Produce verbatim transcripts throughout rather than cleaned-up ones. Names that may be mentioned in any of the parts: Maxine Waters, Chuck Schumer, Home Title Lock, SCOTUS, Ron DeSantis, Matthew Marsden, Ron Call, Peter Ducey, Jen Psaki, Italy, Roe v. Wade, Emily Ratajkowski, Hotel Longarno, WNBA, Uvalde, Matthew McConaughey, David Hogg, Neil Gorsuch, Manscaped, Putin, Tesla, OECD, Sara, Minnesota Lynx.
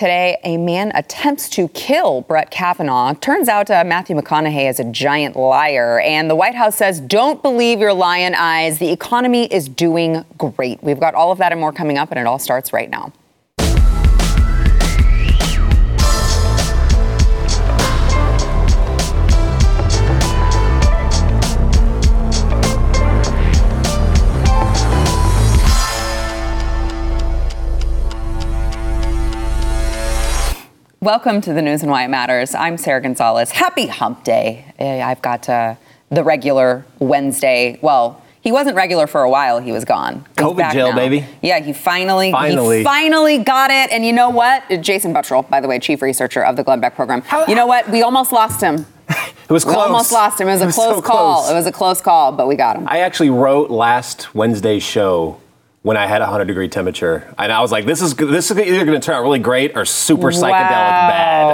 today, a man attempts to kill Brett Kavanaugh. Turns out uh, Matthew McConaughey is a giant liar. And the White House says, don't believe your lion eyes. The economy is doing great. We've got all of that and more coming up, and it all starts right now. Welcome to the News and Why It Matters. I'm Sarah Gonzalez. Happy Hump Day. I've got uh, the regular Wednesday. Well, he wasn't regular for a while. He was gone. He's COVID jail, now. baby. Yeah, he finally, finally, he finally got it. And you know what? Jason Buttrell, by the way, chief researcher of the Glenn Beck program. How, you know what? We almost lost him. It was close. We almost lost him. It was, it was a close so call. Close. It was a close call, but we got him. I actually wrote last Wednesday's show when I had a one hundred degree temperature. And I was like, this is this is either going to turn out really great or super psychedelic wow,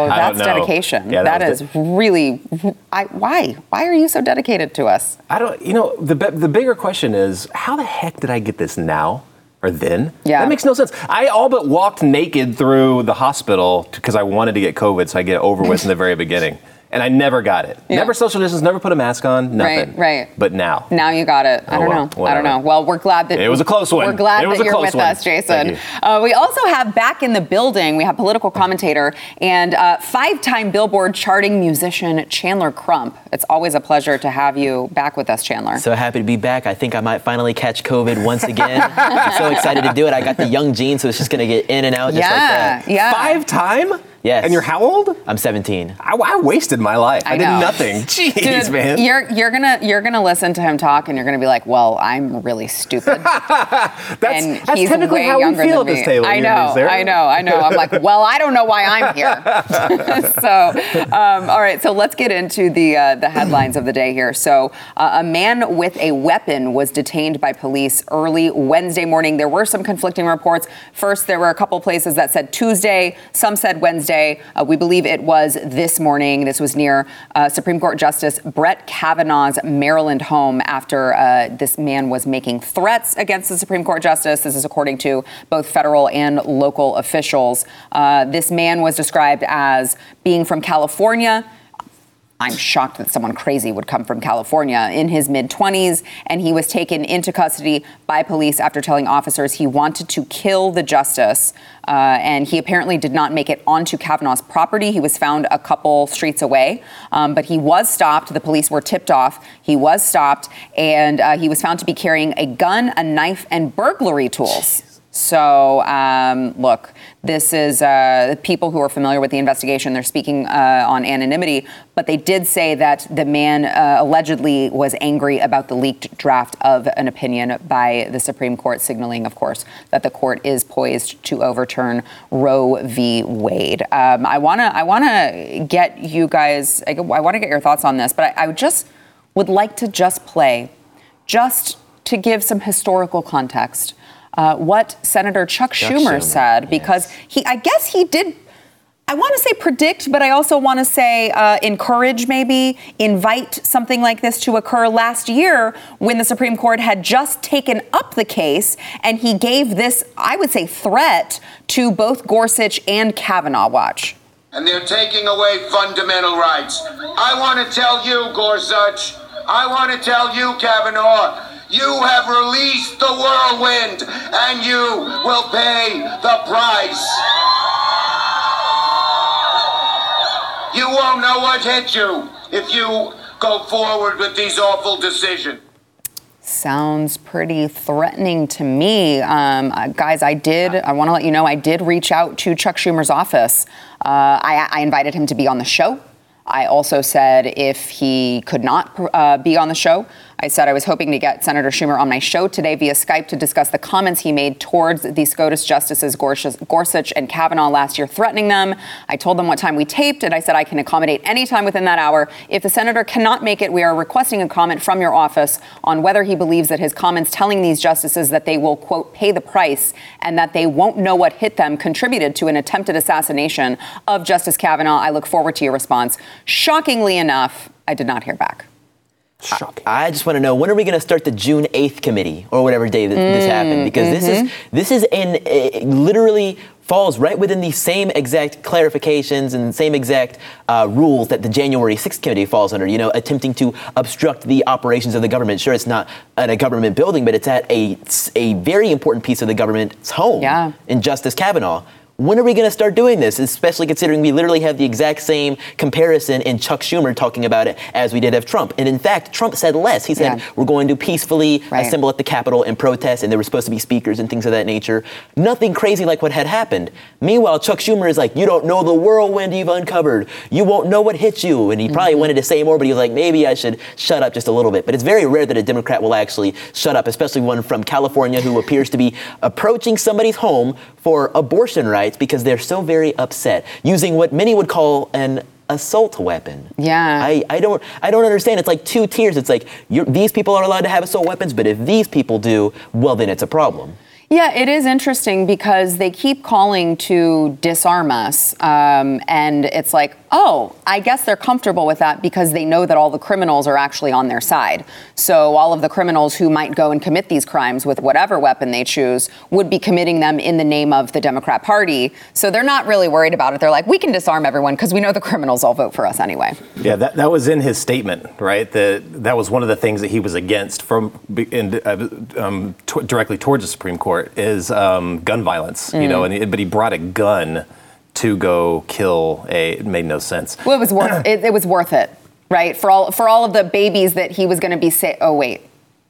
bad. I that's don't know. dedication. Yeah, that, that is de- really, I, why? Why are you so dedicated to us? I don't, you know, the the bigger question is, how the heck did I get this now or then? Yeah. That makes no sense. I all but walked naked through the hospital because I wanted to get COVID so I get it over with in the very beginning. And I never got it. Yeah. Never social distance, never put a mask on, nothing. Right, right. But now. Now you got it. I don't oh, well, know. Whatever. I don't know. Well, we're glad that... It was a close one. We're glad that you're with one. us, Jason. You. Uh, we also have back in the building, we have political commentator and uh, five-time Billboard charting musician Chandler Crump. It's always a pleasure to have you back with us, Chandler. So happy to be back. I think I might finally catch COVID once again. I'm so excited to do it. I got the young gene, so it's just going to get in and out just yeah, like that. Yeah, yeah. Five-time? Yes. And you're how old? I'm seventeen. I, I wasted my life. I, I did nothing. Jeez, Dude, man. You're you're gonna you're gonna listen to him talk, and you're gonna be like, "Well, I'm really stupid." that's and that's he's technically way how we feel at this table. I know, I know, I know. I'm like, "Well, I don't know why I'm here." so, um, all right. So let's get into the uh, the headlines of the day here. So, uh, a man with a weapon was detained by police early Wednesday morning. There were some conflicting reports. First, there were a couple places that said Tuesday. Some said Wednesday. Uh, we believe it was this morning. This was near uh, Supreme Court Justice Brett Kavanaugh's Maryland home after uh, this man was making threats against the Supreme Court Justice. This is according to both federal and local officials. Uh, this man was described as being from California. I'm shocked that someone crazy would come from California, in his mid-twenties, and he was taken into custody by police after telling officers he wanted to kill the justice. Uh, and he apparently did not make it onto Kavanaugh's property. He was found a couple streets away, um, but he was stopped. The police were tipped off. He was stopped, and uh, he was found to be carrying a gun, a knife, and burglary tools. Jeez. So, um, look, this is uh, people who are familiar with the investigation. They're speaking uh, on anonymity, but they did say that the man uh, allegedly was angry about the leaked draft of an opinion by the Supreme Court, signaling, of course, that the court is poised to overturn Roe v. Wade. Um, I wanna, I wanna get you guys. I wanna get your thoughts on this, but I, I just would like to just play, just to give some historical context. Uh, what Senator Chuck, Chuck Schumer, Schumer said, because yes. he, I guess he did, I want to say predict, but I also want to say uh, encourage, maybe invite something like this to occur last year when the Supreme Court had just taken up the case. And he gave this, I would say, threat to both Gorsuch and Kavanaugh. Watch. And they're taking away fundamental rights. I want to tell you, Gorsuch, I want to tell you, Kavanaugh, you have released the whirlwind, and you will pay the price. You won't know what hit you if you go forward with these awful decisions. Sounds pretty threatening to me. Um, guys, I did, I want to let you know, I did reach out to Chuck Schumer's office. Uh, I, I invited him to be on the show. I also said if he could not uh, be on the show, I said I was hoping to get Senator Schumer on my show today via Skype to discuss the comments he made towards the SCOTUS justices Gorsuch and Kavanaugh last year, threatening them. I told them what time we taped, and I said I can accommodate any time within that hour. If the senator cannot make it, we are requesting a comment from your office on whether he believes that his comments telling these justices that they will, quote, pay the price and that they won't know what hit them contributed to an attempted assassination of Justice Kavanaugh. I look forward to your response. Shockingly enough, I did not hear back. Shocking. I just want to know, when are we going to start the June eighth committee or whatever day that mm, this happened? Because mm-hmm. this is this is in uh, literally falls right within the same exact clarifications and same exact uh, rules that the January sixth committee falls under, you know, attempting to obstruct the operations of the government. Sure, it's not at a government building, but it's at a, a very important piece of the government's home yeah. in Justice Kavanaugh. When are we going to start doing this, especially considering we literally have the exact same comparison in Chuck Schumer talking about it as we did have Trump? And in fact, Trump said less. He said, yeah. we're going to peacefully right. assemble at the Capitol and protest, and there were supposed to be speakers and things of that nature. Nothing crazy like what had happened. Meanwhile, Chuck Schumer is like, you don't know the whirlwind you've uncovered. You won't know what hit you. And he probably mm-hmm. wanted to say more, but he was like, maybe I should shut up just a little bit. But it's very rare that a Democrat will actually shut up, especially one from California who appears to be approaching somebody's home for abortion rights, because they're so very upset, using what many would call an assault weapon. Yeah. I, I don't I don't understand. It's like two tiers. It's like you're, these people are allowed to have assault weapons, but if these people do, well, then it's a problem. Yeah, it is interesting because they keep calling to disarm us. Um, and it's like, oh, I guess they're comfortable with that because they know that all the criminals are actually on their side. So all of the criminals who might go and commit these crimes with whatever weapon they choose would be committing them in the name of the Democrat Party. So they're not really worried about it. They're like, we can disarm everyone because we know the criminals all vote for us anyway. Yeah, that, that was in his statement, right? The, that was one of the things that he was against from in, um, t- directly towards the Supreme Court. Is um, gun violence, you mm. know, and he, but he brought a gun to go kill a. It made no sense. Well, it was worth it, it was worth it, right? For all for all of the babies that he was going to be sa- Oh wait,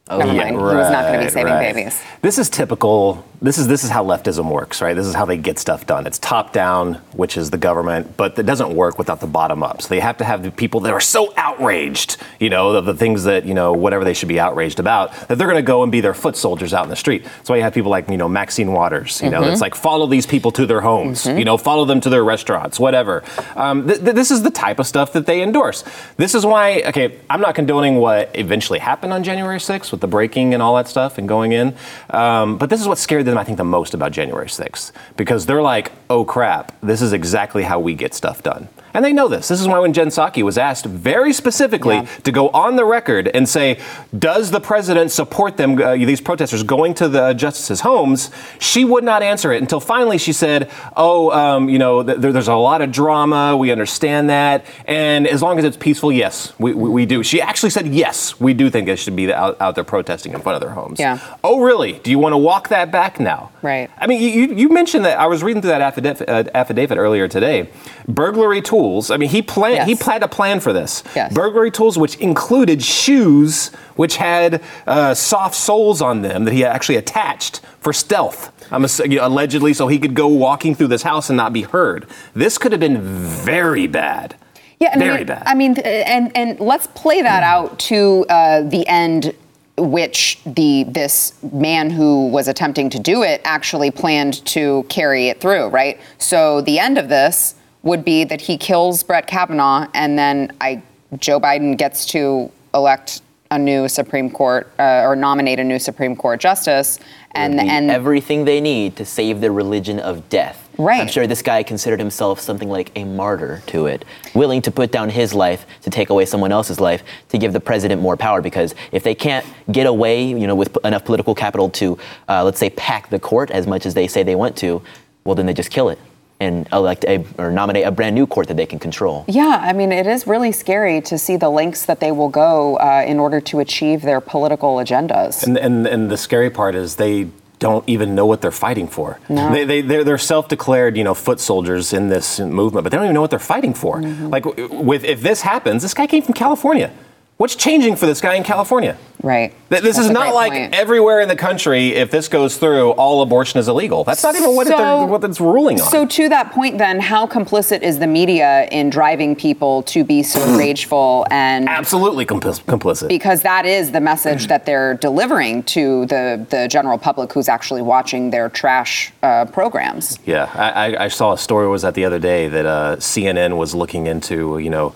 oh, never yeah, mind. Right, he was not going to be saving right. babies. This is typical. This is this is how leftism works, right? This is how they get stuff done. It's top down, which is the government, but it doesn't work without the bottom up. So they have to have the people that are so outraged, you know, of the things that, you know, whatever they should be outraged about, that they're going to go and be their foot soldiers out in the street. That's why you have people like, you know, Maxine Waters, you mm-hmm. know, that's like, follow these people to their homes, mm-hmm. you know, follow them to their restaurants, whatever. Um, th- th- this is the type of stuff that they endorse. This is why, okay, I'm not condoning what eventually happened on January sixth with the breaking and all that stuff and going in, um, but this is what scared them, I think, the most about January sixth, because they're like, oh crap, this is exactly how we get stuff done. And they know this. This is why when Jen Psaki was asked very specifically yeah. to go on the record and say, does the president support them, uh, these protesters going to the justices' homes, she would not answer it until finally she said, oh, um, you know, th- there's a lot of drama, we understand that, and as long as it's peaceful, yes, we, we, we do. She actually said, yes, we do think they should be out, out there protesting in front of their homes. Yeah. Oh, really? Do you want to walk that back now? Right. I mean, you, you mentioned that, I was reading through that affidavit, uh, affidavit earlier today, burglary tools. I mean, he planned. Yes. He planned a plan for this. Yes. Burglary tools, which included shoes, which had uh, soft soles on them that he actually attached for stealth, I'm ass- allegedly, so he could go walking through this house and not be heard. This could have been very bad. Yeah, and very I mean, bad. I mean, and and let's play that yeah. out to uh, the end, which the this man who was attempting to do it actually planned to carry it through. Right. So the end of this would be that he kills Brett Kavanaugh, and then I, Joe Biden gets to elect a new Supreme Court uh, or nominate a new Supreme Court justice, and and everything they need to save the religion of death. Right. I'm sure this guy considered himself something like a martyr to it, willing to put down his life to take away someone else's life to give the president more power. Because if they can't get away, you know, with enough political capital to, uh, let's say, pack the court as much as they say they want to, well, then they just kill it and elect a, or nominate a brand new court that they can control. Yeah, I mean, it is really scary to see the lengths that they will go uh, in order to achieve their political agendas. And, and and the scary part is they don't even know what they're fighting for. No. They, they, they're, they're self-declared, you know, foot soldiers in this movement, but they don't even know what they're fighting for. Mm-hmm. Like, with if this happens, this guy came from California. What's changing for this guy in California? Right. This That's is not like point. Everywhere in the country, if this goes through, all abortion is illegal. That's not even what, so, it, what it's ruling on. So to that point, then, how complicit is the media in driving people to be so rageful and... Absolutely compl- complicit. Because that is the message that they're delivering to the, the general public who's actually watching their trash uh, programs. Yeah. I, I, I saw a story, was that the other day, that uh, C N N was looking into, you know,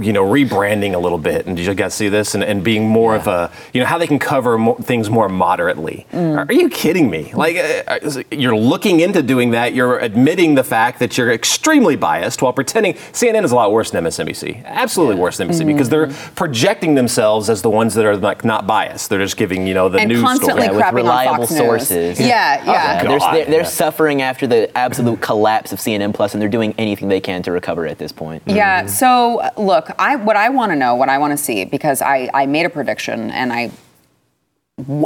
you know, rebranding a little bit, and did you guys see this? And, and being more yeah. of a you know, how they can cover mo- things more moderately. Mm. Are you kidding me? Like, uh, you're looking into doing that. You're admitting the fact that you're extremely biased while pretending C N N is a lot worse than M S N B C. Absolutely yeah. worse than M S N B C mm-hmm. because they're projecting themselves as the ones that are like not biased. They're just giving, you know, the and news constantly story. Yeah, with reliable sources. Yeah, yeah. Oh, yeah. They're, they're yeah. suffering after the absolute collapse of C N N Plus, and they're doing anything they can to recover at this point. Yeah. Mm-hmm. So look, I what I want to know, what I want to see, because I, I made a prediction, and I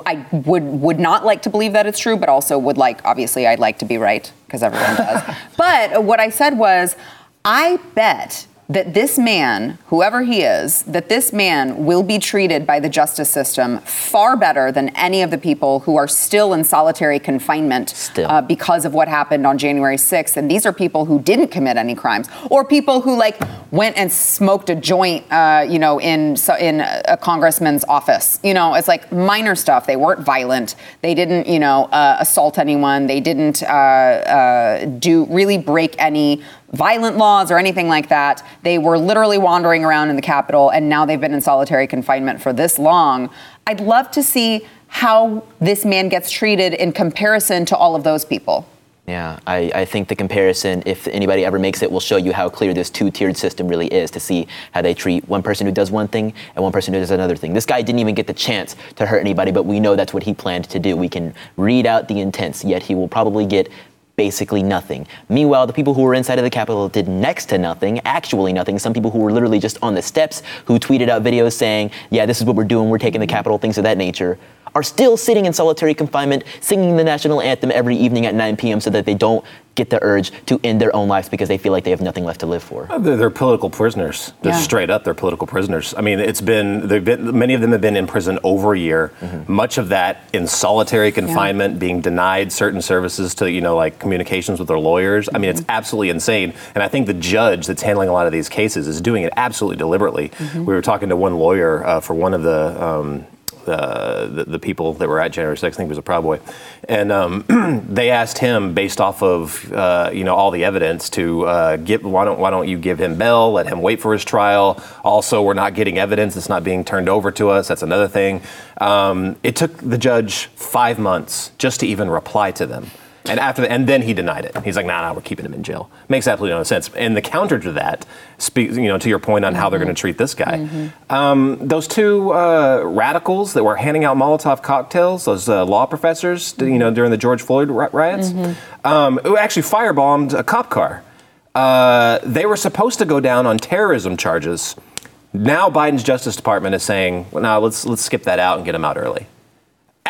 I would would not like to believe that it's true, but also would like, obviously, I'd like to be right, because everyone does. But what I said was, I bet that this man, whoever he is, that this man will be treated by the justice system far better than any of the people who are still in solitary confinement still. Uh, because of what happened on January sixth. And these are people who didn't commit any crimes, or people who like went and smoked a joint, uh, you know, in in a congressman's office. You know, it's like minor stuff. They weren't violent. They didn't, you know, uh, assault anyone. They didn't uh, uh, do really break any violent laws or anything like that. They were literally wandering around in the Capitol, and now they've been in solitary confinement for this long. I'd love to see how this man gets treated in comparison to all of those people. Yeah, I, I think the comparison, if anybody ever makes it, will show you how clear this two-tiered system really is, to see how they treat one person who does one thing and one person who does another thing. This guy didn't even get the chance to hurt anybody, but we know that's what he planned to do. We can read out the intents, yet he will probably get basically nothing. Meanwhile, the people who were inside of the Capitol did next to nothing, actually nothing. Some people who were literally just on the steps, who tweeted out videos saying, yeah, this is what we're doing, we're taking the Capitol, things of that nature, are still sitting in solitary confinement, singing the national anthem every evening at nine p.m. so that they don't get the urge to end their own lives because they feel like they have nothing left to live for. They're, they're political prisoners. They're yeah. straight up, they're political prisoners. I mean, it's been, they've been, many of them have been in prison over a year, mm-hmm. much of that in solitary confinement, yeah. being denied certain services to, you know, like communications with their lawyers. Mm-hmm. I mean, it's absolutely insane. And I think the judge that's handling a lot of these cases is doing it absolutely deliberately. Mm-hmm. We were talking to one lawyer uh, for one of the, um, Uh, the, the people that were at January sixth, I think it was a Proud Boy, and um, they asked him, based off of uh, you know all the evidence, to uh, give, why don't why don't you give him bail, let him wait for his trial. Also, we're not getting evidence; it's not being turned over to us. That's another thing. Um, it took the judge five months just to even reply to them. And after the, and then he denied it. He's like, nah, nah, we're keeping him in jail. Makes absolutely no sense. And the counter to that, speak, you know, to your point on mm-hmm. how they're going to treat this guy, mm-hmm. um, those two uh, radicals that were handing out Molotov cocktails, those uh, law professors, you know, during the George Floyd riots, mm-hmm. um, who actually firebombed a cop car. Uh, they were supposed to go down on terrorism charges. Now Biden's Justice Department is saying, well, no, let's let's skip that out and get him out early.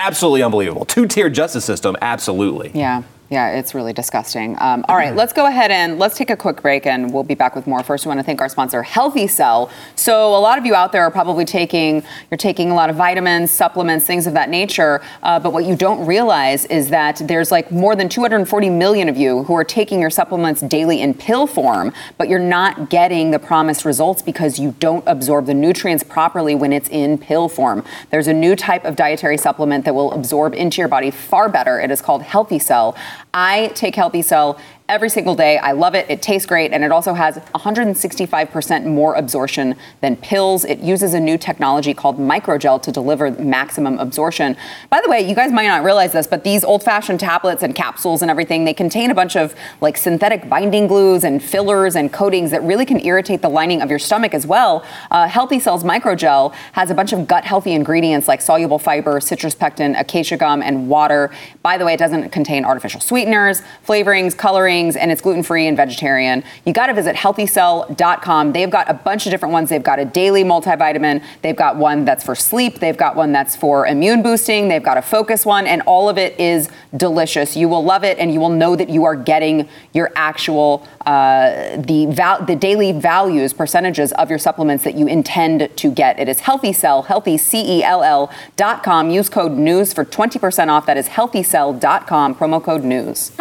Absolutely unbelievable. Two-tiered justice system, absolutely. Yeah, yeah, it's really disgusting. Um, all right, let's go ahead and let's take a quick break, and we'll be back with more. First, we want to thank our sponsor, Healthy Cell. So a lot of you out there are probably taking, you're taking a lot of vitamins, supplements, things of that nature, uh, but what you don't realize is that there's like more than two hundred forty million of you who are taking your supplements daily in pill form, but you're not getting the promised results because you don't absorb the nutrients properly when it's in pill form. There's a new type of dietary supplement that will absorb into your body far better. It is called Healthy Cell. I take Healthy Cell every single day. I love it. It tastes great. And it also has one hundred sixty-five percent more absorption than pills. It uses a new technology called microgel to deliver maximum absorption. By the way, you guys might not realize this, but these old-fashioned tablets and capsules and everything, they contain a bunch of like synthetic binding glues and fillers and coatings that really can irritate the lining of your stomach as well. Uh, Healthy Cell's microgel has a bunch of gut-healthy ingredients like soluble fiber, citrus pectin, acacia gum, and water. By the way, it doesn't contain artificial sweeteners, flavorings, coloring, and it's gluten-free and vegetarian. You got to visit healthy cell dot com. They've got a bunch of different ones. They've got a daily multivitamin. They've got one that's for sleep. They've got one that's for immune boosting. They've got a focus one, and all of it is delicious. You will love it, and you will know that you are getting your actual, uh, the val- the daily values, percentages of your supplements that you intend to get. It is HealthyCell, healthy, C E L L dot com. Use code NEWS for twenty percent off. That is healthy cell dot com, promo code NEWS.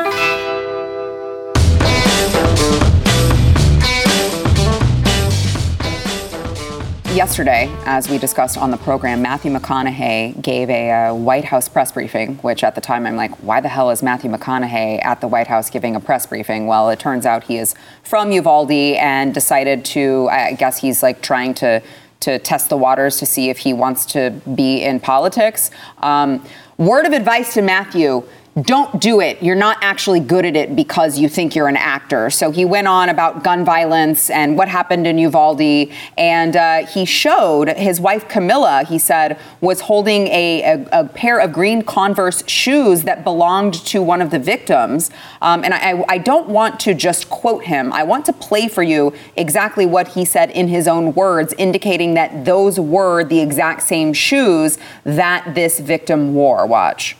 Yesterday, as we discussed on the program, Matthew McConaughey gave a uh, White House press briefing, which at the time I'm like, why the hell is Matthew McConaughey at the White House giving a press briefing? Well, it turns out he is from Uvalde and decided to, I guess he's like trying to to test the waters to see if he wants to be in politics. Um, word of advice to Matthew, don't do it. You're not actually good at it because you think you're an actor. So he went on about gun violence and what happened in Uvalde. And uh, he showed his wife, Camilla, he said, was holding a, a, a pair of green Converse shoes that belonged to one of the victims. Um, and I, I don't want to just quote him. I want to play for you exactly what he said in his own words, indicating that those were the exact same shoes that this victim wore. Watch.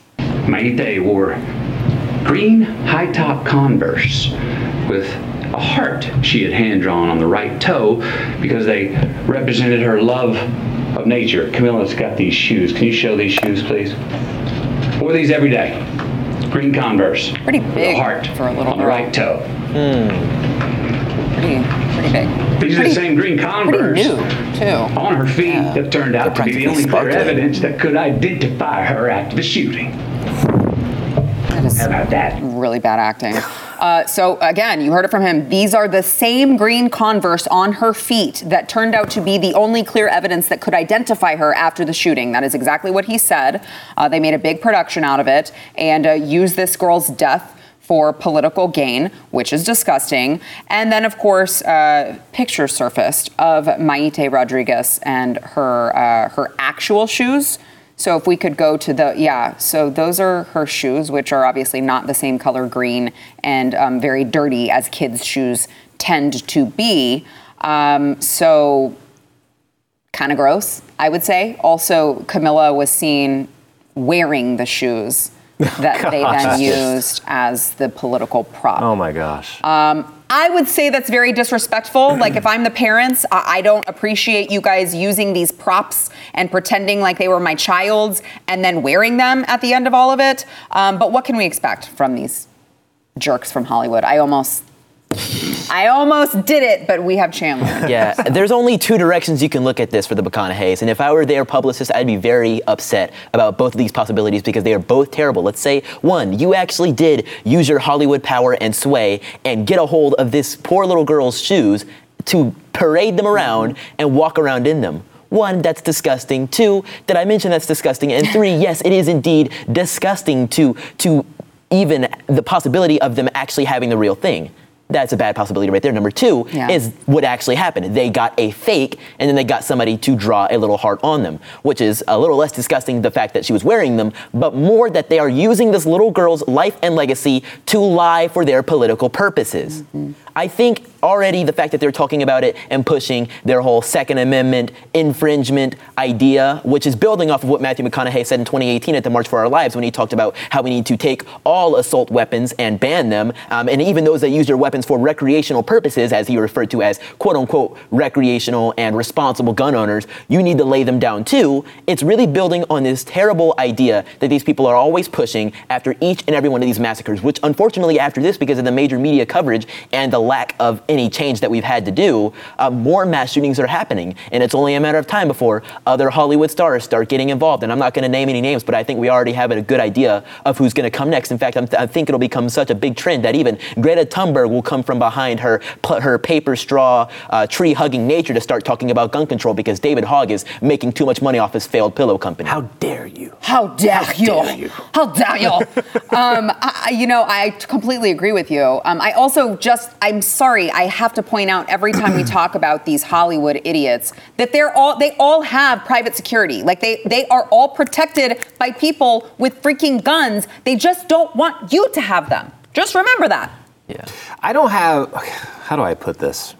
Maite wore green high-top Converse with a heart she had hand-drawn on the right toe because they represented her love of nature. Camilla's got these shoes. Can you show these shoes, please? Wore these every day. Green Converse. Pretty big with a heart for a little on the girl. Right toe. Mm. Pretty, pretty big. These pretty, are the same green Converse new, too. On her feet yeah. that turned out They're to be the only clear evidence that could identify her after the shooting. How about that? Really bad acting. Uh, so, again, you heard it from him. These are the same green Converse on her feet that turned out to be the only clear evidence that could identify her after the shooting. That is exactly what he said. Uh, they made a big production out of it and uh, used this girl's death for political gain, which is disgusting. And then, of course, uh, pictures surfaced of Maite Rodriguez and her uh, her actual shoes. So if we could go to the, yeah, so those are her shoes, which are obviously not the same color green and um, very dirty as kids' shoes tend to be. Um, so kind of gross, I would say. Also, Camilla was seen wearing the shoes that oh, they then used as the political prop. Oh, my gosh. Um, I would say that's very disrespectful. Like, if I'm the parents, I don't appreciate you guys using these props and pretending like they were my child's and then wearing them at the end of all of it. Um, but what can we expect from these jerks from Hollywood? I almost... I almost did it, but we have Chandler. Yeah, there's only two directions you can look at this for the McConaughey's, and if I were their publicist, I'd be very upset about both of these possibilities because they are both terrible. Let's say, one, you actually did use your Hollywood power and sway and get a hold of this poor little girl's shoes to parade them around and walk around in them. One, that's disgusting. Two, did I mention that's disgusting? And three, yes, it is indeed disgusting to to even the possibility of them actually having the real thing. That's a bad possibility right there. Number two yeah. is what actually happened. They got a fake, and then they got somebody to draw a little heart on them, which is a little less disgusting, the fact that she was wearing them, but more that they are using this little girl's life and legacy to lie for their political purposes. Mm-hmm. I think already the fact that they're talking about it and pushing their whole Second Amendment infringement idea, which is building off of what Matthew McConaughey said in twenty eighteen at the March for Our Lives when he talked about how we need to take all assault weapons and ban them, um, and even those that use their weapons for recreational purposes, as he referred to as quote-unquote recreational and responsible gun owners, you need to lay them down too. It's really building on this terrible idea that these people are always pushing after each and every one of these massacres, which unfortunately after this, because of the major media coverage and the lack of any change that we've had to do, uh, more mass shootings are happening. And it's only a matter of time before other Hollywood stars start getting involved. And I'm not going to name any names, but I think we already have a good idea of who's going to come next. In fact, I'm th- I think it'll become such a big trend that even Greta Thunberg will come from behind her pl- her paper straw uh, tree-hugging nature to start talking about gun control because David Hogg is making too much money off his failed pillow company. How dare you? How dare, How you? dare you? How dare you? um, I, you know, I completely agree with you. Um, I also just, I'm sorry, I have to point out every time we talk about these Hollywood idiots that they're all they all have private security. Like they they are all protected by people with freaking guns. They just don't want you to have them. Just remember that. Yeah. I don't have how do I put this?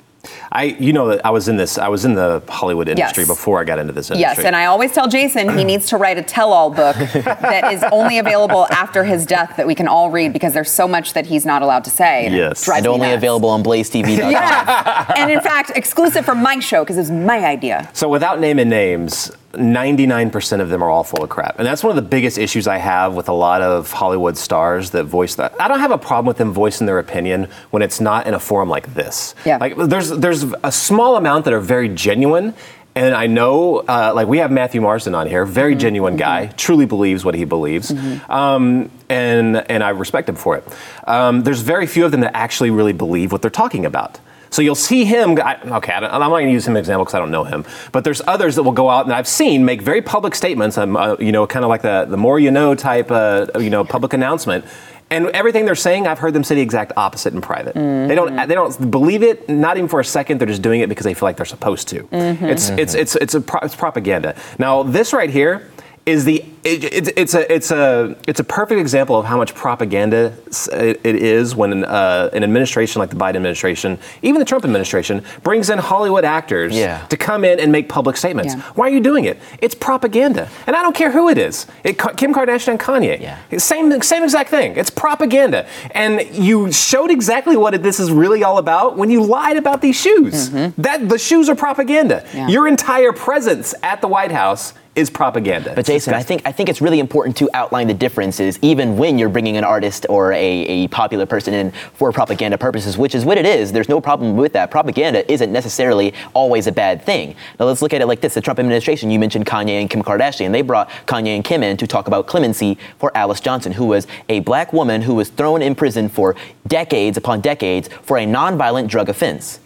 I you know that I was in this I was in the Hollywood industry yes. before I got into this industry. Yes, and I always tell Jason he needs to write a tell-all book that is only available after his death that we can all read because there's so much that he's not allowed to say. Yes, and only nuts. Available on blaze t v dot com. Yeah, and in fact, exclusive from my show because it was my idea. So without naming names, ninety-nine percent of them are all full of crap. And that's one of the biggest issues I have with a lot of Hollywood stars that voice that. I don't have a problem with them voicing their opinion when it's not in a forum like this. Yeah. Like there's there's a small amount that are very genuine. And I know, uh, like we have Matthew Marsden on here, very mm-hmm. genuine guy, mm-hmm. truly believes what he believes. Mm-hmm. Um, and, and I respect him for it. Um, there's very few of them that actually really believe what they're talking about. So you'll see him. I, okay, I I'm not going to use him as an example because I don't know him. But there's others that will go out and I've seen make very public statements. Um, uh, you know, kind of like the the more you know type, uh, you know, public announcement. And everything they're saying, I've heard them say the exact opposite in private. Mm-hmm. They don't, they don't believe it, not even for a second. They're just doing it because they feel like they're supposed to. Mm-hmm. It's, mm-hmm. it's, it's, it's a pro- it's propaganda. Now, this right here is the, it, it, it's a, it's a, it's a perfect example of how much propaganda it, it is when an, uh, an administration like the Biden administration, even the Trump administration, brings in Hollywood actors yeah. to come in and make public statements. Yeah. Why are you doing it? It's propaganda, and I don't care who it is. It, Kim Kardashian and Kanye, yeah. same, same exact thing. It's propaganda, and you showed exactly what it, this is really all about when you lied about these shoes. Mm-hmm. That the shoes are propaganda. Yeah. Your entire presence at the White House is propaganda. But Jason, I think I think it's really important to outline the differences, even when you're bringing an artist or a, a popular person in for propaganda purposes, which is what it is. There's no problem with that. Propaganda isn't necessarily always a bad thing. Now let's look at it like this. The Trump administration, you mentioned Kanye and Kim Kardashian. They brought Kanye and Kim in to talk about clemency for Alice Johnson, who was a black woman who was thrown in prison for decades upon decades for a nonviolent drug offense.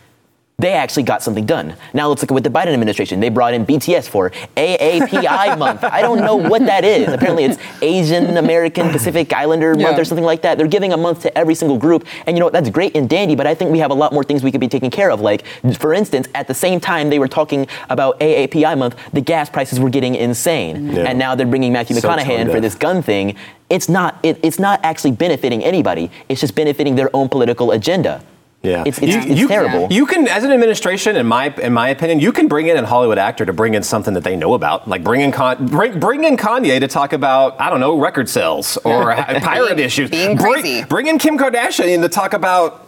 They actually got something done. Now let's look at what the Biden administration. They brought in B T S for A A P I month. I don't know what that is. Apparently it's Asian American Pacific Islander yeah. month or something like that. They're giving a month to every single group. And you know what? That's great and dandy, but I think we have a lot more things we could be taking care of. Like, for instance, at the same time they were talking about A A P I month, the gas prices were getting insane. Yeah. And now they're bringing Matthew McConaughey in for this gun thing. It's not, it, it's not actually benefiting anybody. It's just benefiting their own political agenda. Yeah, it's, it's, you, it's you, terrible. You can, as an administration, in my in my opinion, you can bring in a Hollywood actor to bring in something that they know about, like bring in Con- bring, bring in Kanye to talk about, I don't know, record sales or pirate issues. Being crazy. Bring, bring in Kim Kardashian to talk about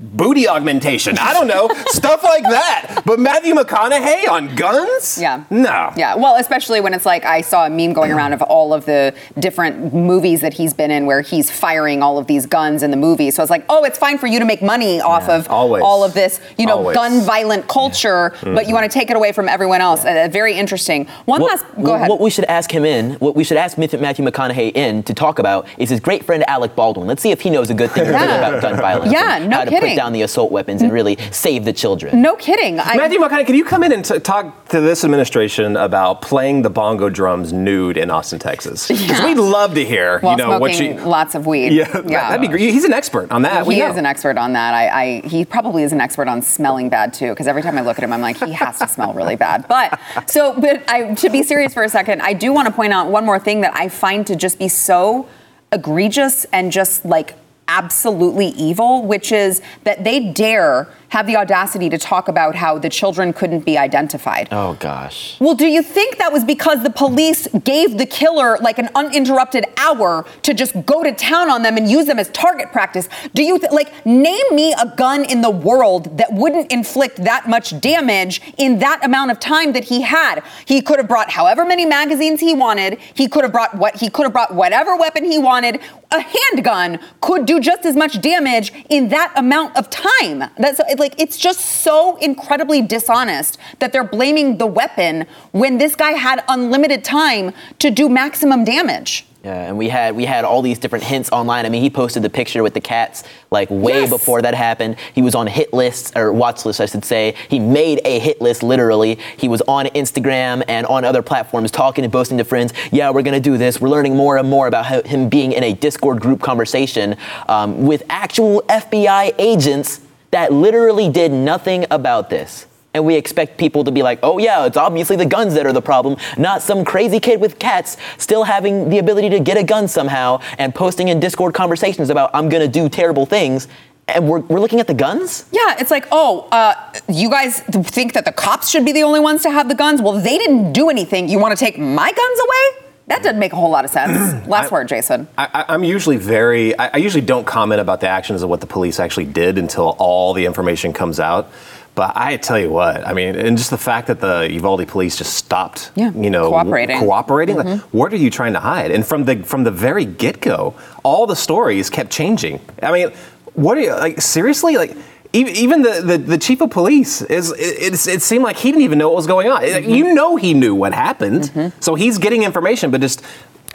booty augmentation. I don't know. Stuff like that. But Matthew McConaughey on guns? Yeah. No. Yeah. Well, especially when it's like I saw a meme going around of all of the different movies that he's been in where he's firing all of these guns in the movie. So it's like, oh, it's fine for you to make money off yeah, of always. all of this, you know, always. gun violent culture, yeah. mm-hmm. but you want to take it away from everyone else. Yeah. Uh, very interesting. One what, last, go ahead. What we should ask him in, what we should ask Matthew McConaughey in to talk about is his great friend Alec Baldwin. Let's see if he knows a good thing yeah. about gun violence. Yeah, no kidding. Put down the assault weapons and really save the children. No kidding. I... Matthew McConaughey, can you come in and t- talk to this administration about playing the bongo drums nude in Austin, Texas? Because yeah. we'd love to hear, While you know, what you lots of weed. Yeah, yeah, that'd be great. He's an expert on that. He we is know. an expert on that. I, I he probably is an expert on smelling bad too. Because every time I look at him, I'm like, he has to smell really bad. But so, but I to be serious for a second, I do want to point out one more thing that I find to just be so egregious and just like. Absolutely evil, which is that they dare have the audacity to talk about how the children couldn't be identified. Oh, gosh. Well, do you think that was because the police gave the killer like an uninterrupted hour to just go to town on them and use them as target practice? Do you th- like name me a gun in the world that wouldn't inflict that much damage in that amount of time that he had? He could have brought however many magazines he wanted. He could have brought what he could have brought whatever weapon he wanted. A handgun could do just as much damage in that amount of time. That's it, like it's just so incredibly dishonest that they're blaming the weapon when this guy had unlimited time to do maximum damage. Yeah, and we had we had all these different hints online. I mean, he posted the picture with the cats like way yes. before that happened. He was on hit lists or watch lists, I should say. He made a hit list literally. He was on Instagram and on other platforms talking and boasting to friends. Yeah, we're gonna do this. We're learning more and more about how, him being in a Discord group conversation um, with actual F B I agents that literally did nothing about this. And we expect people to be like, oh yeah, it's obviously the guns that are the problem, not some crazy kid with cats still having the ability to get a gun somehow and posting in Discord conversations about I'm gonna do terrible things. And we're we're looking at the guns? Yeah, it's like, oh, uh, you guys think that the cops should be the only ones to have the guns? Well, they didn't do anything. You wanna take my guns away? That doesn't make a whole lot of sense. Last I, word, Jason. I, I'm usually very, I, I usually don't comment about the actions of what the police actually did until all the information comes out. But I tell you what, I mean, and just the fact that the Uvalde police just stopped, yeah. you know, cooperating. cooperating mm-hmm. Like, what are you trying to hide? And from the from the very get-go, all the stories kept changing. I mean, what are you, like, seriously? Like, even the, the, the chief of police, is it, it, it seemed like he didn't even know what was going on. Mm-hmm. You know he knew what happened. Mm-hmm. So he's getting information, but just...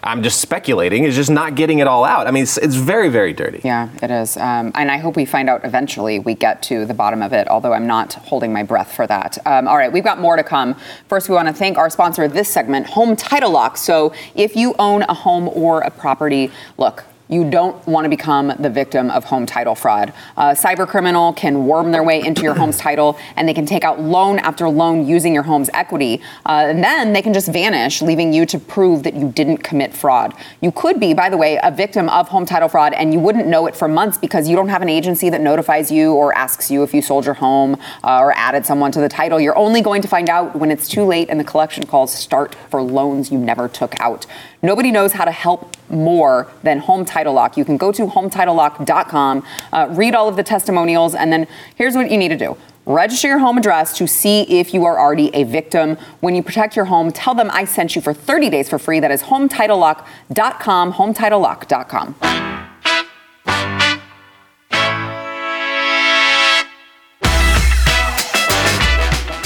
I'm just speculating, is just not getting it all out. I mean, it's, it's very, very dirty. Yeah, it is. Um, and I hope we find out eventually we get to the bottom of it, although I'm not holding my breath for that. Um, all right, we've got more to come. First, we want to thank our sponsor of this segment, Home Title Lock. So if you own a home or a property, look, you don't want to become the victim of home title fraud. A cyber criminal can worm their way into your home's title, and they can take out loan after loan using your home's equity. Uh, and then they can just vanish, leaving you to prove that you didn't commit fraud. You could be, by the way, a victim of home title fraud, and you wouldn't know it for months because you don't have an agency that notifies you or asks you if you sold your home uh, or added someone to the title. You're only going to find out when it's too late and the collection calls start for loans you never took out. Nobody knows how to help more than Home Title Lock. You can go to home title lock dot com, uh, read all of the testimonials, and then here's what you need to do. Register your home address to see if you are already a victim. When you protect your home, tell them I sent you for thirty days for free. That is home title lock dot com, home title lock dot com.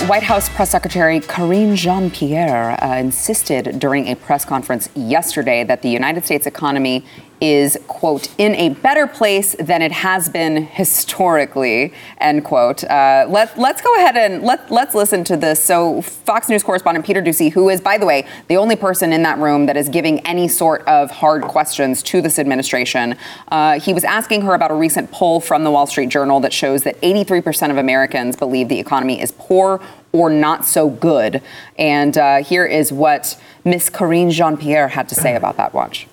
White House Press Secretary Karine Jean-Pierre uh, insisted during a press conference yesterday that the United States economy is, quote, in a better place than it has been historically, end quote. Uh, let, let's go ahead and let, let's listen to this. So Fox News correspondent Peter Ducey, who is, by the way, the only person in that room that is giving any sort of hard questions to this administration, uh, he was asking her about a recent poll from the Wall Street Journal that shows that eighty-three percent of Americans believe the economy is poor or not so good. And uh, here is what Miss Karine Jean-Pierre had to say about that. Watch.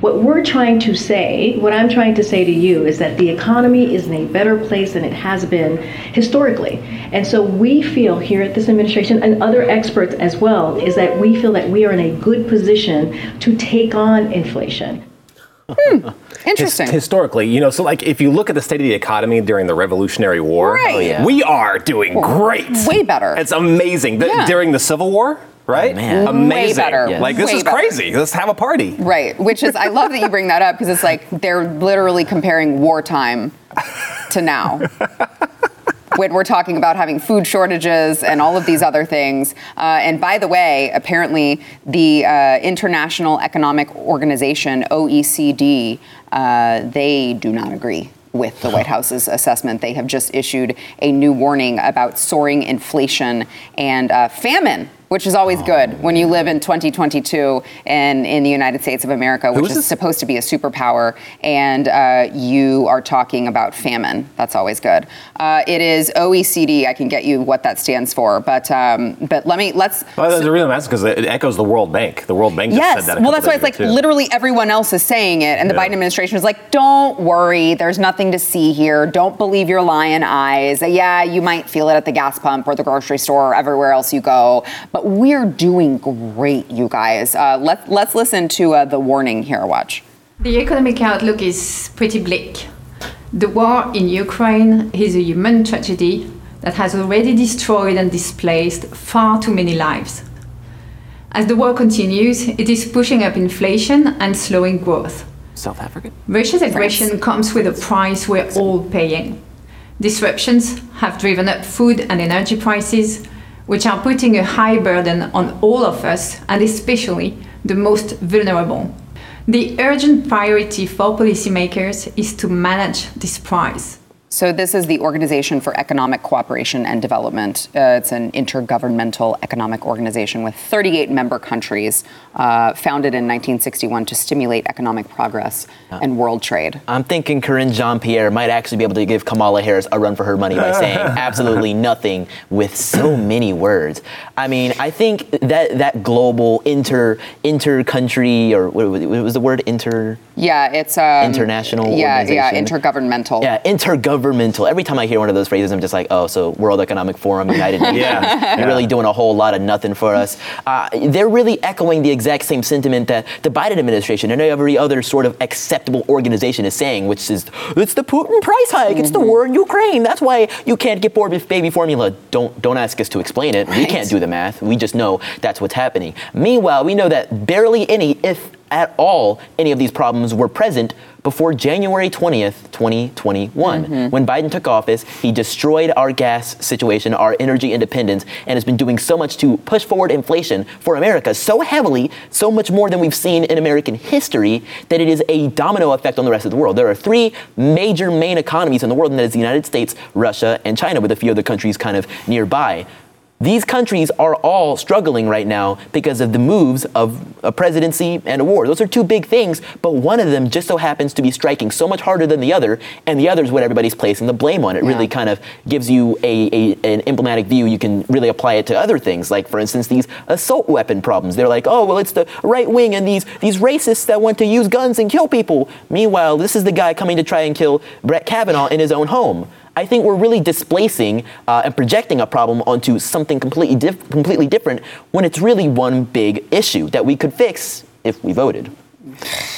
What we're trying to say, what I'm trying to say to you is that the economy is in a better place than it has been historically. And so we feel here at this administration and other experts as well, is that we feel that we are in a good position to take on inflation. Hmm. Interesting. His- historically, you know, so like if you look at the state of the economy during the Revolutionary War, right. oh, yeah. we are doing well, great. Way better. It's amazing. The, yeah. During the Civil War? Right? Oh, man. Amazing. Way better. Yes. Like, this Way is better. Crazy. Let's have a party. Right. Which is, I love that you bring that up because it's like they're literally comparing wartime to now. When we're talking about having food shortages and all of these other things. Uh, and by the way, apparently the uh, International Economic Organization, O E C D, uh, they do not agree with the White House's assessment. They have just issued a new warning about soaring inflation and uh, famine, which is always good when you live in twenty twenty-two and in the United States of America, which is supposed to be a superpower, and uh, you are talking about famine. That's always good. Uh, it is O E C D. I can get you what that stands for, but um, but let me let's. Well, the reason I'm asking because it echoes the World Bank. The World Bank just yes. said that. Yes, well, that's why it's like too. Literally everyone else is saying it, and the yeah. Biden administration is like, don't worry, there's nothing to see here. Don't believe your lion eyes. Yeah, you might feel it at the gas pump or the grocery store or everywhere else you go. But we're doing great, you guys. Uh, let, let's listen to uh, the warning here. Watch. The economic outlook is pretty bleak. The war in Ukraine is a human tragedy that has already destroyed and displaced far too many lives. As the war continues, it is pushing up inflation and slowing growth. South Africa? Russia's aggression France. comes with a price we're all paying. Disruptions have driven up food and energy prices, which are putting a high burden on all of us, and especially the most vulnerable. The urgent priority for policymakers is to manage this price. So this is the Organization for Economic Cooperation and Development. Uh, it's an intergovernmental economic organization with thirty-eight member countries, uh, founded in nineteen sixty-one to stimulate economic progress uh, and world trade. I'm thinking Karine Jean-Pierre might actually be able to give Kamala Harris a run for her money by saying absolutely nothing with so many words. I mean, I think that that global inter inter-country or what was the word inter? Yeah, it's um, international. Yeah, yeah, intergovernmental. Yeah, intergovernmental. Governmental. Every time I hear one of those phrases, I'm just like, oh, so World Economic Forum, United Nations, yeah. you're really doing a whole lot of nothing for us. Uh, they're really echoing the exact same sentiment that the Biden administration and every other sort of acceptable organization is saying, which is, it's the Putin price hike, mm-hmm. it's the war in Ukraine. That's why you can't get bored with baby formula. Don't don't ask us to explain it. Right. We can't do the math. We just know that's what's happening. Meanwhile, we know that barely any, if at all any of these problems were present before January twentieth, twenty twenty-one. Mm-hmm. When Biden took office, he destroyed our gas situation, our energy independence, and has been doing so much to push forward inflation for America so heavily, so much more than we've seen in American history, that it is a domino effect on the rest of the world. There are three major main economies in the world, and that is the United States, Russia, and China, with a few other countries kind of nearby. These countries are all struggling right now because of the moves of a presidency and a war. Those are two big things, but one of them just so happens to be striking so much harder than the other, and the other is what everybody's placing the blame on. It yeah. really kind of gives you a, a an emblematic view. You can really apply it to other things, like, for instance, these assault weapon problems. They're like, oh, well, it's the right wing and these, these racists that want to use guns and kill people. Meanwhile, this is the guy coming to try and kill Brett Kavanaugh in his own home. I think we're really displacing uh, and projecting a problem onto something completely dif- completely different when it's really one big issue that we could fix if we voted.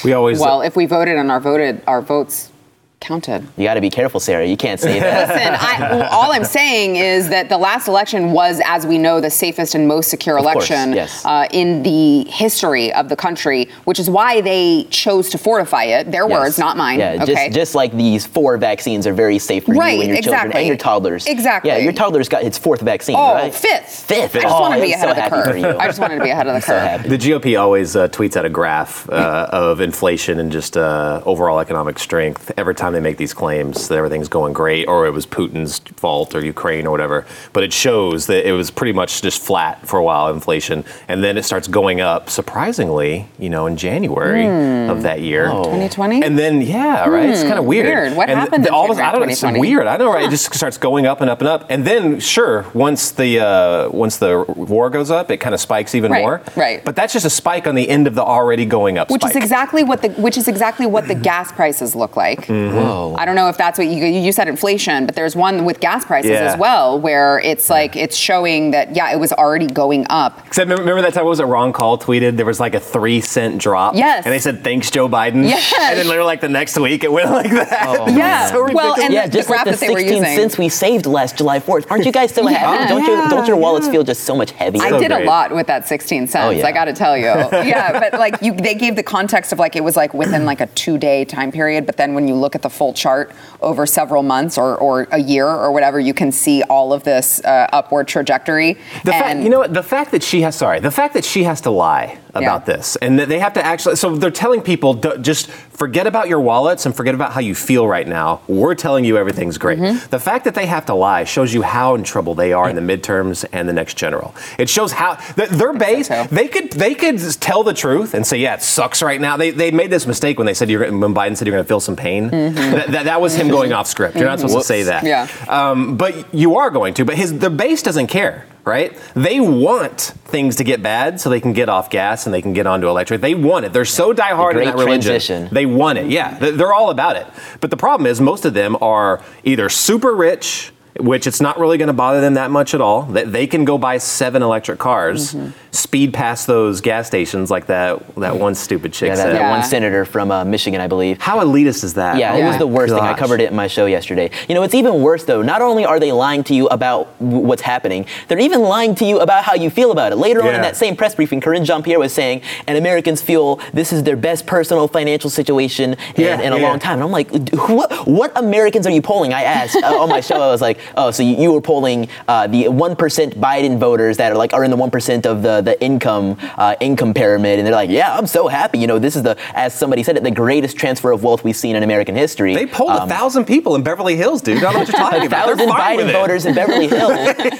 We always well, if we voted and our voted our votes counted. You got to be careful, Sarah. You can't say that. Listen, I, all I'm saying is that the last election was, as we know, the safest and most secure election, of course, yes. uh, in the history of the country, which is why they chose to fortify it. Their yes. words, not mine. Yeah, okay. just, just like these four vaccines are very safe for right, you and your exactly. children and your toddlers. Exactly. Yeah, your toddler's got its fourth vaccine, oh, right? fifth. Fifth. I just oh, wanted to be ahead so of the curve. For you. I just wanted to be ahead of the curve. So the G O P always uh, tweets out a graph uh, of inflation and just uh, overall economic strength every time they make these claims that everything's going great, or it was Putin's fault, or Ukraine, or whatever. But it shows that it was pretty much just flat for a while, inflation, and then it starts going up, surprisingly, you know, in January mm. of that year, twenty twenty. And then, yeah, right, mm. it's kind of weird. Weird. What and happened? Th- all of I don't know. It's weird. I know, right? Huh. It just starts going up and up and up. And then, sure, once the uh, once the war goes up, it kind of spikes even right. more. Right. But that's just a spike on the end of the already going up. Which spike. is exactly what the which is exactly what the gas prices look like. Mm. Whoa. I don't know if that's what you, you said inflation, but there's one with gas prices yeah. as well, where it's like, yeah. it's showing that, yeah, it was already going up. Except remember that time, what was it, Ron Call tweeted? There was like a three cent drop. Yes. And they said, thanks, Joe Biden. Yes. And then later, like the next week, it went like that. Oh, yeah. So well, and yeah, the, just the graph like the that they were using. sixteen cents we saved last July fourth. Aren't you guys so happy? Yeah. Don't, yeah. you, don't your wallets yeah. feel just so much heavier? I so did great. a lot with that sixteen cents, oh, yeah. I got to tell you. yeah, but like you, they gave the context of like, it was like within like a two day time period, but then when you look at the full chart over several months or, or a year or whatever, you can see all of this uh, upward trajectory. The and fact, you know, the fact that she has, sorry, the fact that she has to lie about yeah. this, and that they have to actually, so they're telling people, just forget about your wallets and forget about how you feel right now. We're telling you everything's great. Mm-hmm. The fact that they have to lie shows you how in trouble they are in the midterms and the next general. It shows how their base, so. they could they could tell the truth and say, yeah, it sucks right now. They they made this mistake when they said you're when Biden said you're going to feel some pain. Mm-hmm. That, that, that was him going off script. You're not supposed Whoops. to say that. Yeah. Um, but you are going to. But his their base doesn't care. Right? They want things to get bad so they can get off gas and they can get onto electric. They want it. They're so diehard in that religion. Transition. They want it. Yeah. They're all about it. But the problem is most of them are either super rich, which it's not really going to bother them that much at all, that they can go buy seven electric cars, mm-hmm. speed past those gas stations like that that one stupid chick yeah, that, said. That yeah. one senator from uh, Michigan, I believe. How elitist is that? Yeah, oh it was the worst gosh. thing. I covered it in my show yesterday. You know, it's even worse, though. Not only are they lying to you about w- what's happening, they're even lying to you about how you feel about it. Later yeah. on in that same press briefing, Karine Jean-Pierre was saying, and Americans feel this is their best personal financial situation yeah, in, in a yeah. long time. And I'm like, what, what Americans are you polling? I asked uh, on my show. I was like, oh, so you, you were polling uh, the one percent Biden voters that are like are in the one percent of the, the income uh, income pyramid, and they're like, yeah, I'm so happy. You know, this is the, as somebody said it, the greatest transfer of wealth we've seen in American history. They polled um, a thousand people in Beverly Hills, dude. I don't know what you're talking about. A thousand Biden voters in Beverly Hills,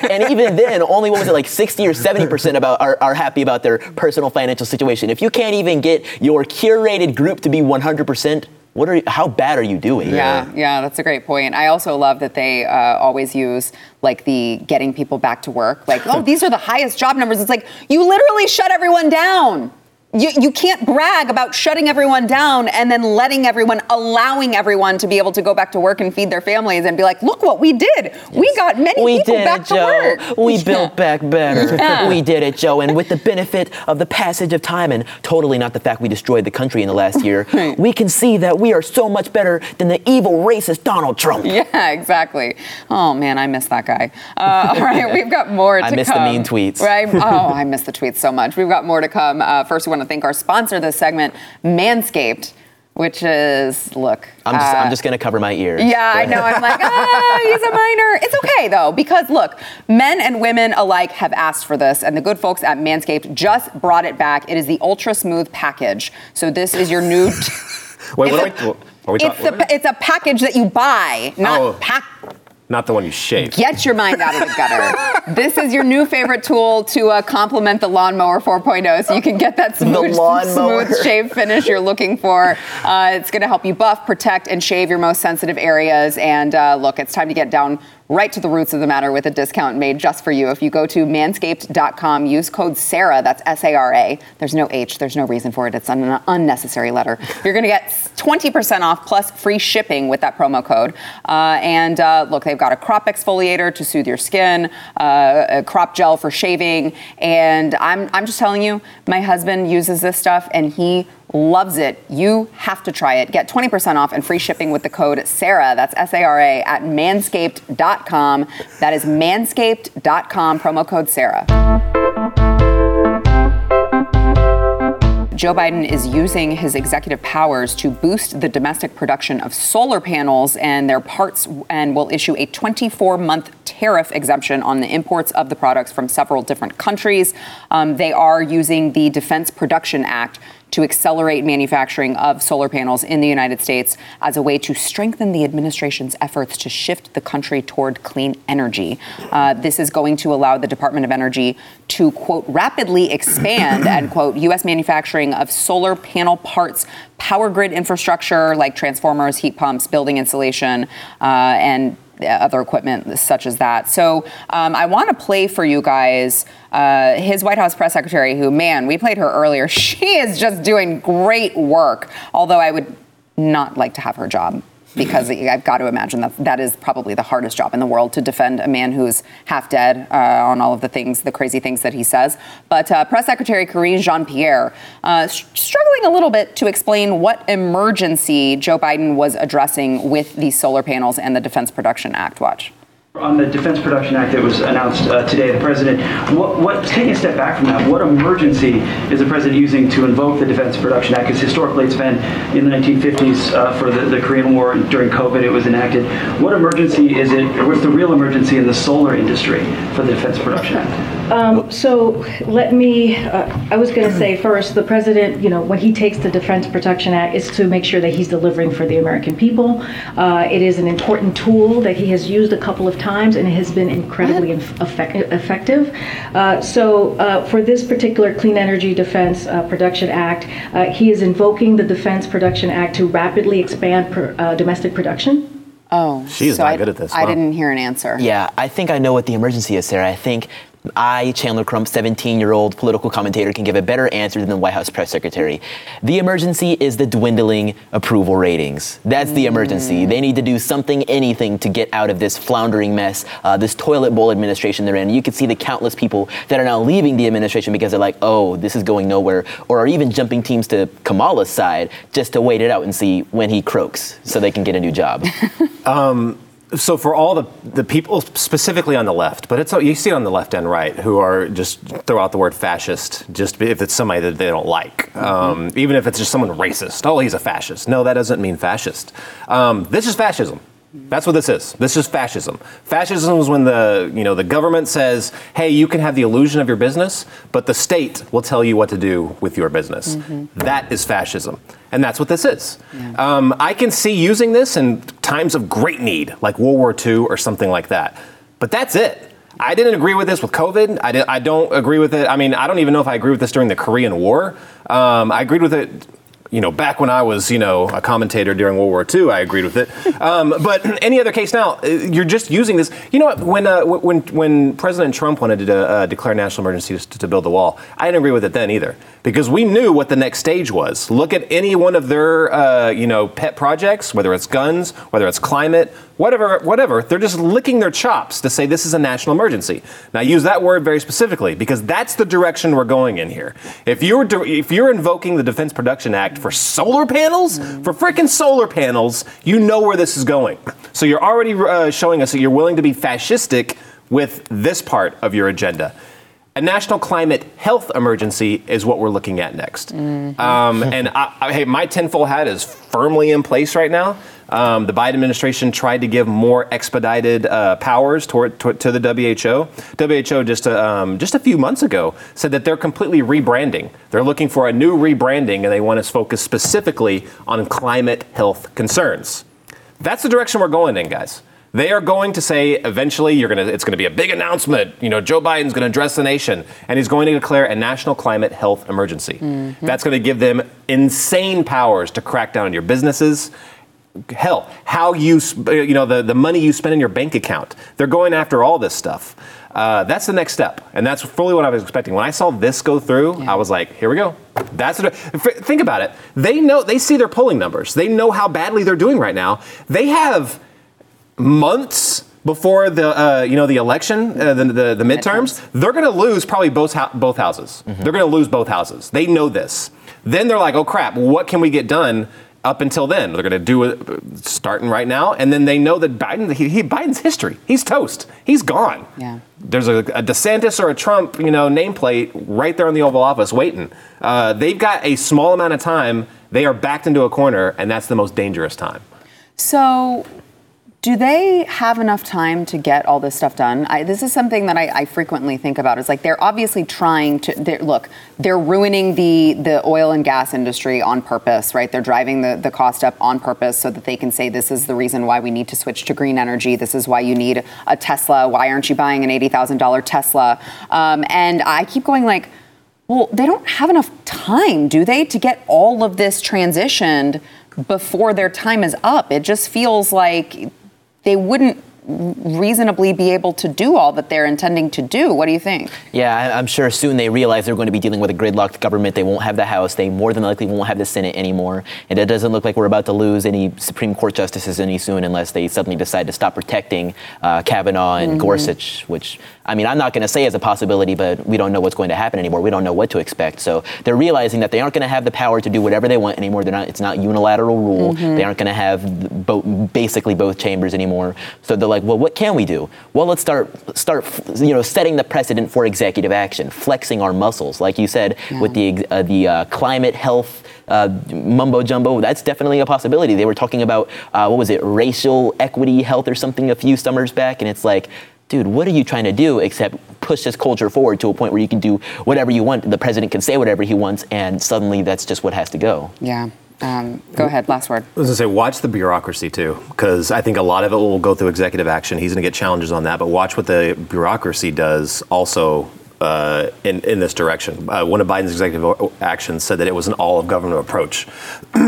and even then, only what was it like sixty or seventy percent about are, are happy about their personal financial situation. If you can't even get your curated group to be one hundred percent. What are you, how bad are you doing? Yeah, yeah, that's a great point. I also love that they uh, always use like the getting people back to work. Like, oh, these are the highest job numbers. It's like you literally shut everyone down. You, you can't brag about shutting everyone down and then letting everyone, allowing everyone to be able to go back to work and feed their families and be like, look what we did. Yes. We got many we people did back it, to Joe. work. We yeah. built back better. Yeah. We did it, Joe. And with the benefit of the passage of time and totally not the fact we destroyed the country in the last year, right. we can see that we are so much better than the evil, racist Donald Trump. Yeah, exactly. Oh, man, I miss that guy. Uh, all right, we've got more to come. I miss come. the mean tweets. Right? Oh, I miss the tweets so much. We've got more to come. Uh, first one. want to thank our sponsor this segment, Manscaped, which is, look. I'm just, uh, I'm just going to cover my ears. Yeah, I know. I'm like, ah, he's a minor. It's okay, though, because, look, men and women alike have asked for this, and the good folks at Manscaped just brought it back. It is the Ultra Smooth Package. So this is your new... T- Wait, what are we, are we talking about? It's a package that you buy, not oh. pack... Not the one you shave. Get your mind out of the gutter. This is your new favorite tool to uh, complement the Lawnmower four point oh, so you can get that smooth, smooth shave finish you're looking for. Uh, it's going to help you buff, protect, and shave your most sensitive areas. And uh, look, it's time to get down right to the roots of the matter with a discount made just for you. If you go to manscaped dot com, use code SARAH, that's S A R A. There's no H, there's no reason for it. It's an unnecessary letter. You're going to get twenty percent off plus free shipping with that promo code. Uh, and uh, look, they've got a crop exfoliator to soothe your skin, uh, a crop gel for shaving, and I'm I'm just telling you, my husband uses this stuff and he loves it. You have to try it. Get twenty percent off and free shipping with the code SARAH, that's S A R A, at manscaped dot com. That is manscaped dot com, promo code SARAH. Joe Biden is using his executive powers to boost the domestic production of solar panels and their parts, and will issue a twenty-four month tariff exemption on the imports of the products from several different countries. Um, they are using the Defense Production Act to accelerate manufacturing of solar panels in the United States as a way to strengthen the administration's efforts to shift the country toward clean energy. Uh, this is going to allow the Department of Energy to, quote, rapidly expand, end quote, U S manufacturing of solar panel parts, power grid infrastructure like transformers, heat pumps, building insulation, uh, and other equipment such as that. So um, I want to play for you guys uh, his White House press secretary, who, man, we played her earlier. She is just doing great work, although I would not like to have her job, because I've got to imagine that that is probably the hardest job in the world, to defend a man who's half dead uh, on all of the things, the crazy things that he says. But uh, Press Secretary Karine Jean-Pierre uh, struggling a little bit to explain what emergency Joe Biden was addressing with the solar panels and the Defense Production Act. Watch. On the Defense Production Act that was announced uh, today, the president, what, what, taking a step back from that, what emergency is the president using to invoke the Defense Production Act? Because historically it's been in the nineteen fifties uh, for the, the Korean War, and during COVID it was enacted. What emergency is it, or what's the real emergency in the solar industry for the Defense Production Act? Um, so let me, uh, I was going to say first, the president, you know, when he takes the Defense Production Act, is to make sure that he's delivering for the American people. Uh, it is an important tool that he has used a couple of times. times and it has been incredibly effect- effective. Uh, so uh, for this particular Clean Energy Defense uh, Production Act, uh, he is invoking the Defense Production Act to rapidly expand per, uh, domestic production. Oh, she's so not I, good at this. I wow. didn't hear an answer. Yeah, I think I know what the emergency is, Sarah. I think I, Chandler Crump, seventeen-year-old political commentator, can give a better answer than the White House press secretary. The emergency is the dwindling approval ratings. That's the emergency. Mm. They need to do something, anything, to get out of this floundering mess, uh, this toilet bowl administration they're in. You can see the countless people that are now leaving the administration because they're like, oh, this is going nowhere, or are even jumping teams to Kamala's side just to wait it out and see when he croaks so they can get a new job. um. So for all the the people, specifically on the left, but it's you see it on the left and right, who are just throw out the word fascist, just if it's somebody that they don't like, um, mm-hmm. even if it's just someone racist. Oh, he's a fascist. No, that doesn't mean fascist. Um, this is fascism. That's what this is. This is fascism. Fascism is when the you know the government says, hey, you can have the illusion of your business, but the state will tell you what to do with your business. Mm-hmm. That is fascism. And that's what this is. Yeah. Um, I can see using this in times of great need, like World War Two or something like that. But that's it. I didn't agree with this with COVID. I, did, I don't agree with it. I mean, I don't even know if I agree with this during the Korean War. Um, I agreed with it. You know, back when I was, you know, a commentator during World War Two, I agreed with it. Um, but in any other case now, you're just using this. You know what? When uh, when when President Trump wanted to uh, declare national emergency to build the wall, I didn't agree with it then either, because we knew what the next stage was. Look at any one of their, uh, you know, pet projects, whether it's guns, whether it's climate, whatever, whatever. They're just licking their chops to say this is a national emergency. Now, I use that word very specifically because that's the direction we're going in here. If you're if you're invoking the Defense Production Act for solar panels? Mm. For frickin' solar panels, you know where this is going. So you're already uh, showing us that you're willing to be fascistic with this part of your agenda. a national climate health emergency is what we're looking at next. Mm-hmm. Um, and I, I, hey, my tinfoil hat is firmly in place right now. Um, the Biden administration tried to give more expedited uh, powers toward, toward, to the W H O. W H O just uh, um, just a few months ago said that they're completely rebranding. They're looking for a new rebranding, and they want to focus specifically on climate health concerns. That's the direction we're going in, guys. They are going to say eventually you're gonna. It's going to be a big announcement. You know, Joe Biden's going to address the nation, and he's going to declare a national climate health emergency. Mm-hmm. That's going to give them insane powers to crack down on your businesses. Hell, how you, you know, the, the money you spend in your bank account. They're going after all this stuff. Uh, that's the next step. And that's fully what I was expecting. When I saw this go through, yeah. I was like, here we go. That's what, think about it. They know, they see their polling numbers. They know how badly they're doing right now. They have months before the uh, you know the election, uh, the, the the midterms. They're going to lose probably both ho- both houses. Mm-hmm. They're going to lose both houses. They know this. Then they're like, oh crap, what can we get done? Up until then, they're going to do it starting right now. And then they know that Biden, he, he Biden's history. He's toast. He's gone. Yeah. There's a, a DeSantis or a Trump, you know, nameplate right there in the Oval Office waiting. Uh, they've got a small amount of time. They are backed into a corner, and that's the most dangerous time. So do they have enough time to get all this stuff done? I, this is something that I, I frequently think about. It's like they're obviously trying to, they're, look, they're ruining the, the oil and gas industry on purpose, right? They're driving the, the cost up on purpose so that they can say this is the reason why we need to switch to green energy. This is why you need a Tesla. Why aren't you buying an eighty thousand dollars Tesla? Um, and I keep going like, well, they don't have enough time, do they, to get all of this transitioned before their time is up? It just feels like they wouldn't reasonably be able to do all that they're intending to do. What do you think? Yeah, I'm sure soon they realize they're going to be dealing with a gridlocked government. They won't have the House. They more than likely won't have the Senate anymore. And it doesn't look like we're about to lose any Supreme Court justices any soon unless they suddenly decide to stop protecting uh, Kavanaugh and mm-hmm. Gorsuch, which, I mean, I'm not going to say is a possibility, but we don't know what's going to happen anymore. We don't know what to expect. So they're realizing that they aren't going to have the power to do whatever they want anymore. They're not. It's not unilateral rule. Mm-hmm. They aren't going to have both, basically both chambers anymore. So they're like, well, what can we do? Well, let's start start you know setting the precedent for executive action, flexing our muscles, like you said, yeah. with the uh, the uh, climate health uh, mumbo jumbo. That's definitely a possibility. They were talking about uh, what was it, racial equity health or something a few summers back, and it's like, dude, what are you trying to do except push this culture forward to a point where you can do whatever you want? The president can say whatever he wants, and suddenly that's just what has to go. Yeah. Um, go ahead, last word. I was going to say, watch the bureaucracy, too, because I think a lot of it will go through executive action. He's going to get challenges on that, but watch what the bureaucracy does also uh, in, in this direction. Uh, one of Biden's executive actions said that it was an all-of-government approach.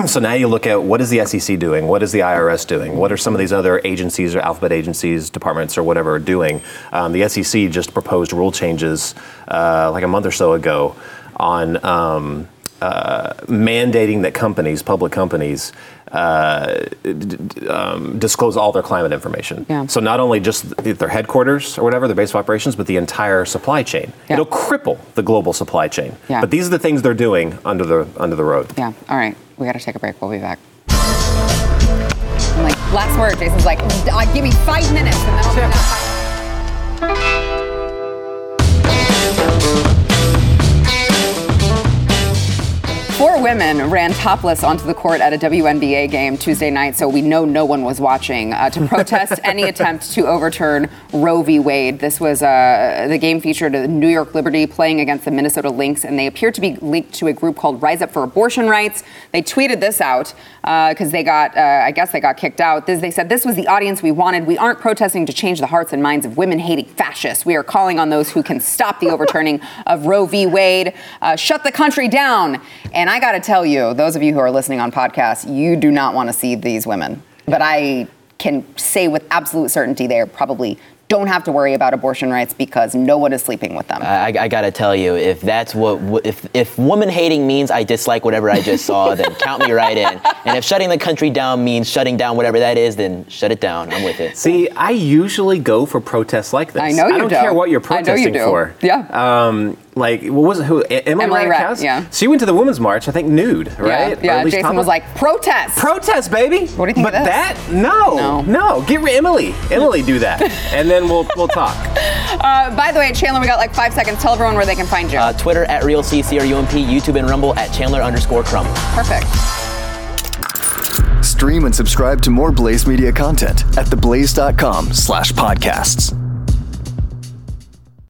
So now you look at what is the S E C doing? What is the I R S doing? What are some of these other agencies or alphabet agencies, departments or whatever are doing? Um, the S E C just proposed rule changes uh, like a month or so ago on Um, Uh, mandating that companies, public companies, uh, d- um, disclose all their climate information. Yeah. So not only just their headquarters or whatever, their base of operations, but the entire supply chain. Yeah. It'll cripple the global supply chain. Yeah. But these are the things they're doing under the under the road. Yeah. All right. We got to take a break. We'll be back. I'm like, last word. Jason's like, give me five minutes, and then I'll do that. Five- Four women ran topless onto the court at a W N B A game Tuesday night, so we know no one was watching, uh, to protest any attempt to overturn Roe v. Wade. This was uh, the game featured New York Liberty playing against the Minnesota Lynx, and they appeared to be linked to a group called Rise Up for Abortion Rights. They tweeted this out because uh, they got, uh, I guess they got kicked out. This, they said, "This was the audience we wanted. We aren't protesting to change the hearts and minds of women-hating fascists. We are calling on those who can stop the overturning of Roe v. Wade. Uh, shut the country down." And I got to tell you, those of you who are listening on podcasts, you do not want to see these women. But I can say with absolute certainty they are probably don't have to worry about abortion rights because no one is sleeping with them. I, I got to tell you, if that's what, if if woman hating means I dislike whatever I just saw, then count me right in. And if shutting the country down means shutting down whatever that is, then shut it down. I'm with it. See, I usually go for protests like this. I know you do. I don't do. care what you're protesting I know you do. for. Yeah. Um, like, what was it? Who? Emily, Emily Ratajkowski? Yeah. She went to the Women's March, I think, nude, right? Yeah, yeah. Or at least Jason was like, protest! Protest, baby! What do you think but of this? that? No, no. No. Get rid of Emily. Emily, do that. And then we'll we'll talk. Uh, by the way, Chandler, we got like five seconds. Tell everyone where they can find you. Uh, Twitter, at RealCC or U M P, YouTube and Rumble, at Chandler underscore Crump. Perfect. Stream and subscribe to more Blaze Media content at theblaze dot com slash podcasts.